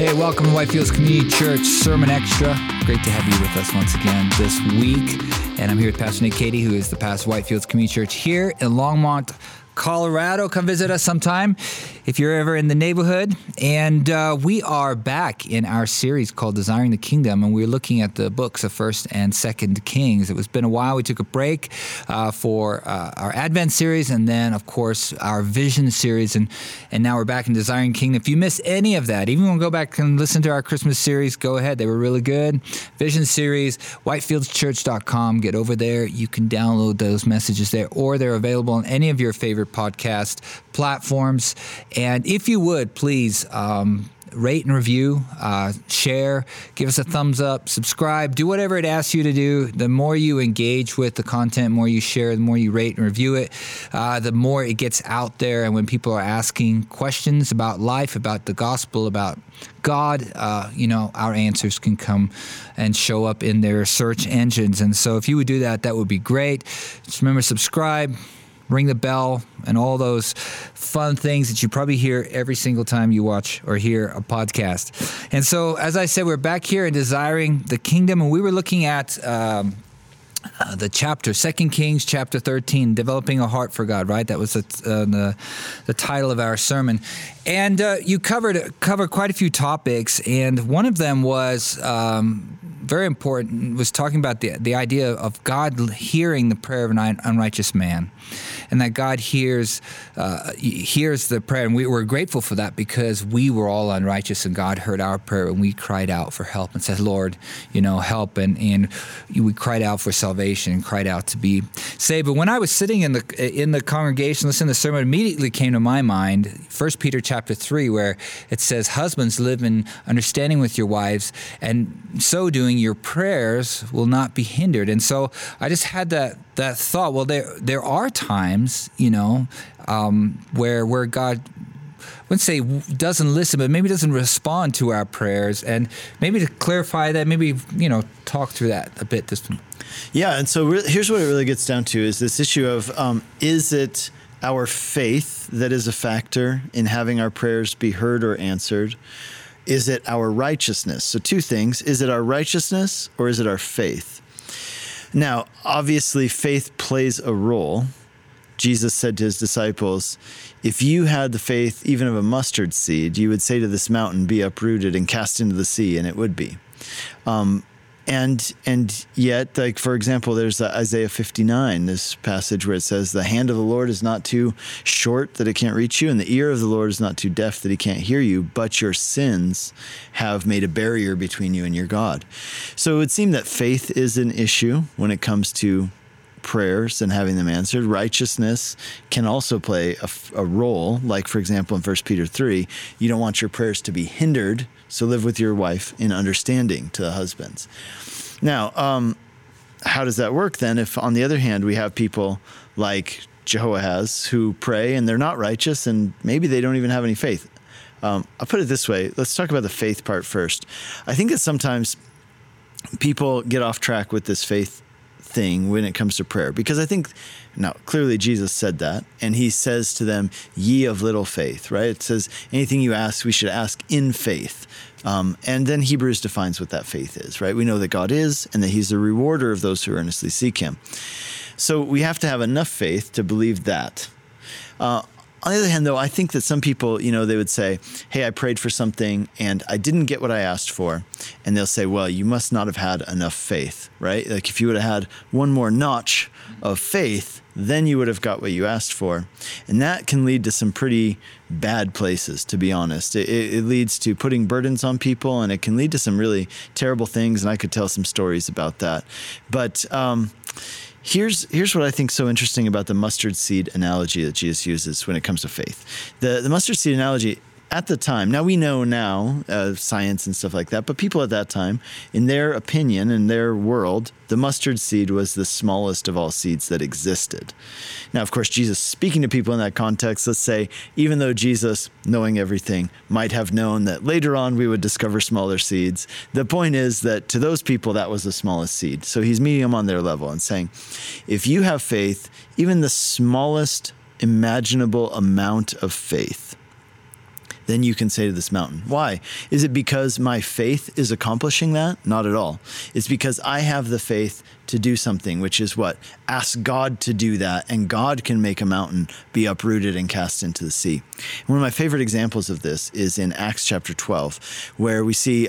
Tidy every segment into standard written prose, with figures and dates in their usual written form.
Hey, welcome to Whitefields Community Church Sermon Extra. Great to have you with us once again this week. And I'm here with Pastor Nick Cady, who is the pastor of Whitefields Community Church here in Longmont, Colorado. Come visit us sometime if you're ever in the neighborhood. And we are back in our series called Desiring the Kingdom, and we're looking at the books of First and Second Kings. It's been a while. We took a break for our Advent series and then, of course, our Vision series, and now we're back in Desiring the Kingdom. If you miss any of that, even when we go back and listen to our Christmas series, go ahead. They were really good. Vision series, whitefieldschurch.com. Get over there. You can download those messages there, or they're available on any of your favorite podcast platforms. And if you would, please rate and review, share, give us a thumbs up, subscribe, do whatever it asks you to do. The more you engage with the content, the more you share, the more you rate and review it, the more it gets out there. And when people are asking questions about life, about the gospel, about God, our answers can come and show up in their search engines. And so if you would do that, that would be great. Just remember, subscribe, ring the bell, and all those fun things that you probably hear every single time you watch or hear a podcast. And so, as I said, we're back here in Desiring the Kingdom, and we were looking at the chapter, 2 Kings chapter 13, Developing a Heart for God, right? That was the title of our sermon. And you covered quite a few topics, and one of them was very important, was talking about the idea of God hearing the prayer of an unrighteous man, and that God hears the prayer. And we were grateful for that, because we were all unrighteous, and God heard our prayer, and we cried out for help and said, Lord, help. And we cried out for salvation and cried out to be saved. But when I was sitting in the congregation listening to the sermon, immediately came to my mind First Peter chapter 3, where it says, husbands, live in understanding with your wives, and so doing, your prayers will not be hindered. And so I just had that thought. Well, there are times, where God, I wouldn't say doesn't listen, but maybe doesn't respond to our prayers. And maybe to clarify that, maybe, talk through that a bit this time. Yeah, and so here's what it really gets down to, is this issue of, is it our faith that is a factor in having our prayers be heard or answered? Is it our righteousness? So two things. Is it our righteousness, or is it our faith? Now, obviously, faith plays a role. Jesus said to his disciples, if you had the faith even of a mustard seed, you would say to this mountain, be uprooted and cast into the sea, and it would be. And yet, like, for example, there's Isaiah 59, this passage where it says, the hand of the Lord is not too short that it can't reach you, and the ear of the Lord is not too deaf that he can't hear you, but your sins have made a barrier between you and your God. So it would seem that faith is an issue when it comes to prayers and having them answered. Righteousness can also play a role, like, for example, in 1 Peter 3, you don't want your prayers to be hindered, so live with your wife in understanding, to the husbands. Now, how does that work then if, on the other hand, we have people like Jehoahaz who pray and they're not righteous, and maybe they don't even have any faith? I'll put it this way. Let's talk about the faith part first. I think that sometimes people get off track with this faith thing when it comes to prayer, because I think, now clearly Jesus said that, and he says to them, ye of little faith, right? It says anything you ask, we should ask in faith. And then Hebrews defines what that faith is, right? We know that God is, and that he's the rewarder of those who earnestly seek him. So we have to have enough faith to believe that. On the other hand, though, I think that some people, they would say, hey, I prayed for something and I didn't get what I asked for. And they'll say, well, you must not have had enough faith, right? Like, if you would have had one more notch of faith, then you would have got what you asked for. And that can lead to some pretty bad places, to be honest. It leads to putting burdens on people, and it can lead to some really terrible things. And I could tell some stories about that. But here's what I think is so interesting about the mustard seed analogy that Jesus uses when it comes to faith. The mustard seed analogy at the time, now we know now science and stuff like that, but people at that time, in their opinion, in their world, the mustard seed was the smallest of all seeds that existed. Now, of course, Jesus speaking to people in that context, let's say, even though Jesus, knowing everything, might have known that later on we would discover smaller seeds, the point is that to those people, that was the smallest seed. So he's meeting them on their level and saying, if you have faith, even the smallest imaginable amount of faith, then you can say to this mountain. Why? Is it because my faith is accomplishing that? Not at all. It's because I have the faith to do something, which is what? Ask God to do that, and God can make a mountain be uprooted and cast into the sea. One of my favorite examples of this is in Acts chapter 12, where we see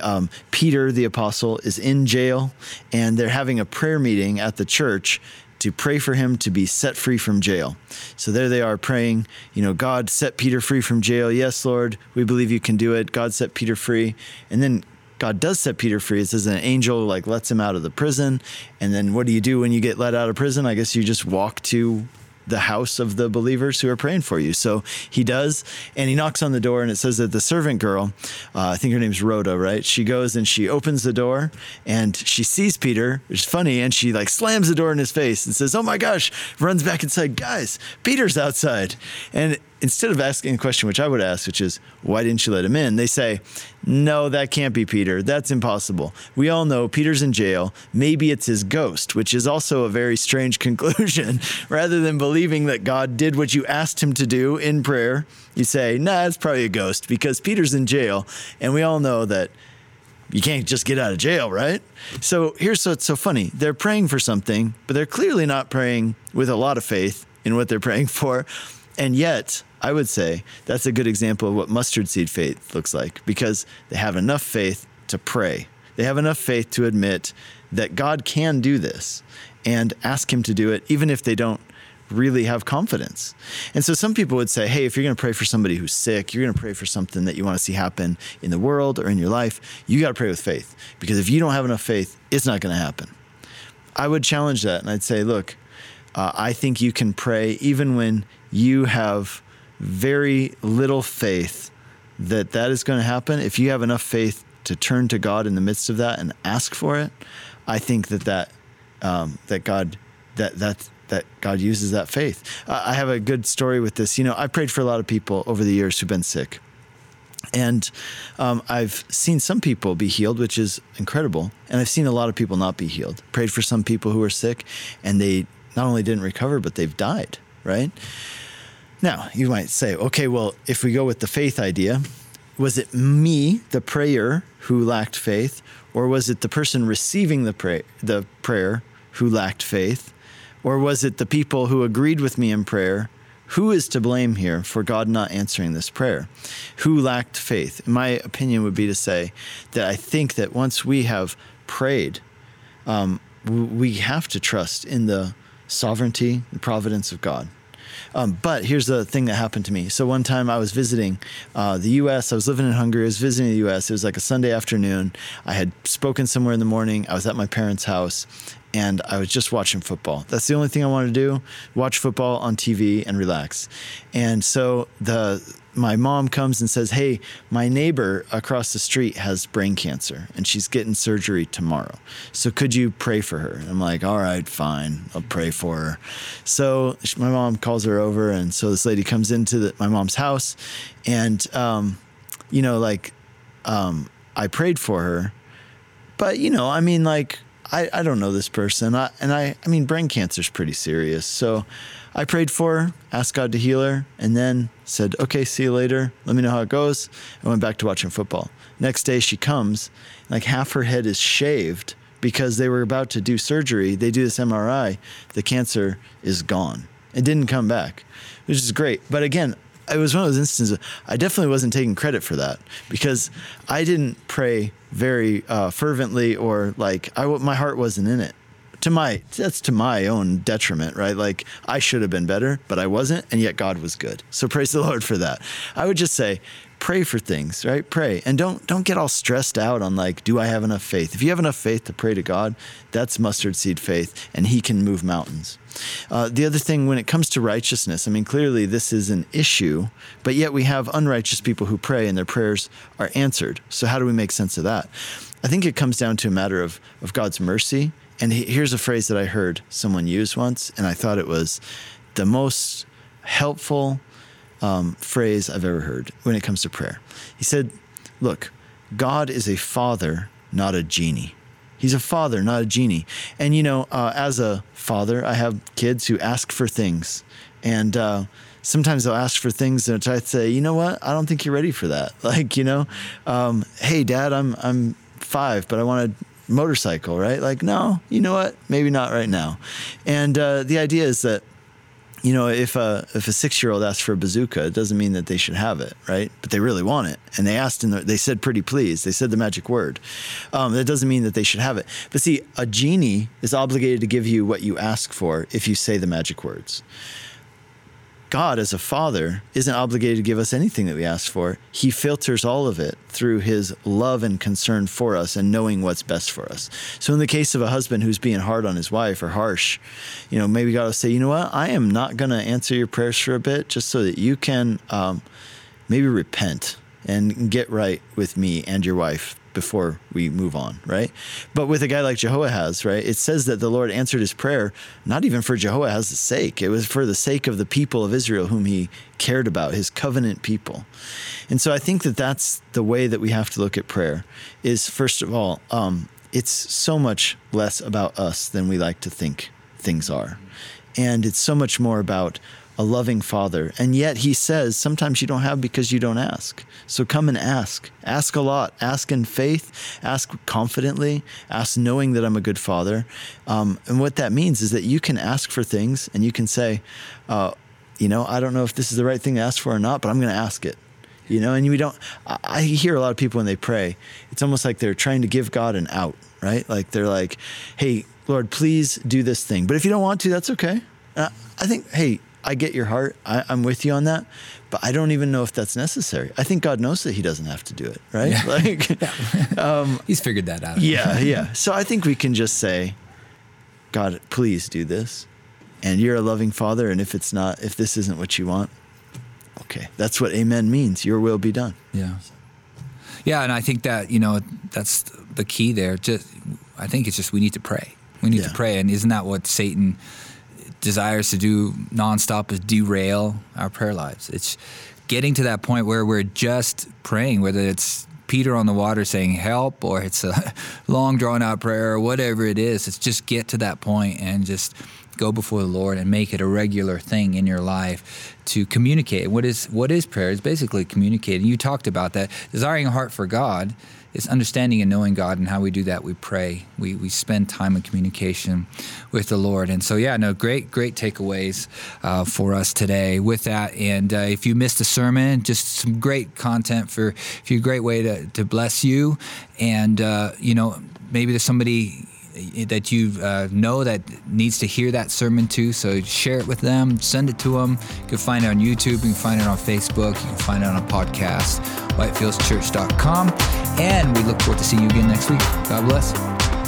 Peter, the apostle, is in jail, and they're having a prayer meeting at the church to pray for him to be set free from jail. So there they are praying, you know, God, set Peter free from jail. Yes, Lord, we believe you can do it. God set Peter free. And then God does set Peter free. It says an angel like lets him out of the prison. And then what do you do when you get let out of prison? I guess you just walk to the house of the believers who are praying for you. So he does, and he knocks on the door, and it says that the servant girl, I think her name's Rhoda, right? She goes and she opens the door, and she sees Peter, which is funny, and she like slams the door in his face and says, oh my gosh, runs back inside, guys, Peter's outside. And instead of asking a question, which I would ask, which is, why didn't you let him in? They say, no, that can't be Peter. That's impossible. We all know Peter's in jail. Maybe it's his ghost, which is also a very strange conclusion. Rather than believing that God did what you asked him to do in prayer, you say, nah, it's probably a ghost because Peter's in jail. And we all know that you can't just get out of jail, right? So here's what's so funny. They're praying for something, but they're clearly not praying with a lot of faith in what they're praying for. And yet, I would say that's a good example of what mustard seed faith looks like, because they have enough faith to pray. They have enough faith to admit that God can do this and ask him to do it, even if they don't really have confidence. And so some people would say, hey, if you're going to pray for somebody who's sick, you're going to pray for something that you want to see happen in the world or in your life, you got to pray with faith, because if you don't have enough faith, it's not going to happen. I would challenge that, and I'd say, look, I think you can pray even when you have very little faith that that is going to happen. If you have enough faith to turn to God in the midst of that and ask for it, I think that God uses that faith. I have a good story with this. You know, I prayed for a lot of people over the years who've been sick, and I've seen some people be healed, which is incredible, and I've seen a lot of people not be healed. Prayed for some people who were sick, and they not only didn't recover, but they've died, right? Now, you might say, okay, well, if we go with the faith idea, was it me, the prayer, who lacked faith? Or was it the person receiving the prayer who lacked faith? Or was it the people who agreed with me in prayer? Who is to blame here for God not answering this prayer? Who lacked faith? My opinion would be to say that I think that once we have prayed, we have to trust in the sovereignty, the providence of God. But here's the thing that happened to me. So one time I was visiting the U.S. I was living in Hungary. I was visiting the U.S. It was like a Sunday afternoon. I had spoken somewhere in the morning. I was at my parents' house, and I was just watching football. That's the only thing I wanted to do, watch football on TV and relax. And so my mom comes and says, hey, my neighbor across the street has brain cancer, and she's getting surgery tomorrow. So could you pray for her? And I'm like, all right, fine, I'll pray for her. So my mom calls her over, and so this lady comes into my mom's house, and, I prayed for her. But, I don't know this person. I mean, brain cancer's pretty serious. So I prayed for her, asked God to heal her, and then said, okay, see you later. Let me know how it goes. I went back to watching football. Next day she comes, like half her head is shaved because they were about to do surgery. They do this MRI. The cancer is gone. It didn't come back, which is great. But again, it was one of those instances I definitely wasn't taking credit for that, because I didn't pray very fervently, or my heart wasn't in it. That's to my own detriment, right? Like, I should have been better, but I wasn't, and yet God was good. So praise the Lord for that. I would just say, pray for things, right? Pray, and don't get all stressed out on do I have enough faith? If you have enough faith to pray to God, that's mustard seed faith, and he can move mountains. The other thing, when it comes to righteousness, I mean, clearly this is an issue, but yet we have unrighteous people who pray and their prayers are answered. So how do we make sense of that? I think it comes down to a matter of God's mercy. And here's a phrase that I heard someone use once, and I thought it was the most helpful phrase I've ever heard when it comes to prayer. He said, look, God is a father, not a genie. He's a father, not a genie. And, as a father, I have kids who ask for things. And sometimes they'll ask for things and I say, you know what? I don't think you're ready for that. Like, you know, hey Dad, I'm 5, but I want a motorcycle, right? Like, no, you know what? Maybe not right now. And, the idea is that, you know, if a 6-year-old asks for a bazooka, it doesn't mean that they should have it, right? But they really want it. And they asked and they said, pretty please. They said the magic word. That doesn't mean that they should have it. But see, a genie is obligated to give you what you ask for if you say the magic words. God, as a father, isn't obligated to give us anything that we ask for. He filters all of it through his love and concern for us and knowing what's best for us. So in the case of a husband who's being hard on his wife or harsh, you know, maybe God will say, you know what, I am not going to answer your prayers for a bit just so that you can maybe repent and get right with me and your wife before we move on, right? But with a guy like Jehoahaz, right, it says that the Lord answered his prayer, not even for Jehoahaz's sake. It was for the sake of the people of Israel whom he cared about, his covenant people. And so I think that that's the way that we have to look at prayer is, first of all, it's so much less about us than we like to think things are. And it's so much more about a loving father. And yet he says, sometimes you don't have because you don't ask. So come and ask. Ask a lot. Ask in faith. Ask confidently. Ask knowing that I'm a good father. And what that means is that you can ask for things and you can say, you know, I don't know if this is the right thing to ask for or not, but I'm going to ask it. You know, and we don't, I hear a lot of people when they pray, it's almost like they're trying to give God an out, right? Like they're like, hey, Lord, please do this thing. But if you don't want to, that's okay. I think, hey, I get your heart. I'm with you on that, but I don't even know if that's necessary. I think God knows that he doesn't have to do it, right? Yeah. Like, he's figured that out. Yeah, yeah. So I think we can just say, God, please do this. And you're a loving father. And if it's not, if this isn't what you want, okay. That's what amen means. Your will be done. Yeah. Yeah. And I think that, you know, that's the key there. Just, I think it's just, we need to pray. We need to pray. And isn't that what Satan desires to do nonstop, is derail our prayer lives? It's getting to that point where we're just praying, whether it's Peter on the water saying help, or it's a long drawn out prayer, or whatever it is. It's just get to that point and just go before the Lord and make it a regular thing in your life to communicate. What is prayer? It's basically communicating. You talked about that. Desiring a heart for God is understanding and knowing God, and how we do that, we pray. We spend time in communication with the Lord. And so, yeah, no, great takeaways for us today with that. And if you missed the sermon, just some great content for a great way to bless you. And, you know, maybe there's somebody that you know that needs to hear that sermon too. So share it with them, send it to them. You can find it on YouTube, you can find it on Facebook, you can find it on a podcast, whitefieldschurch.com. And we look forward to seeing you again next week. God bless.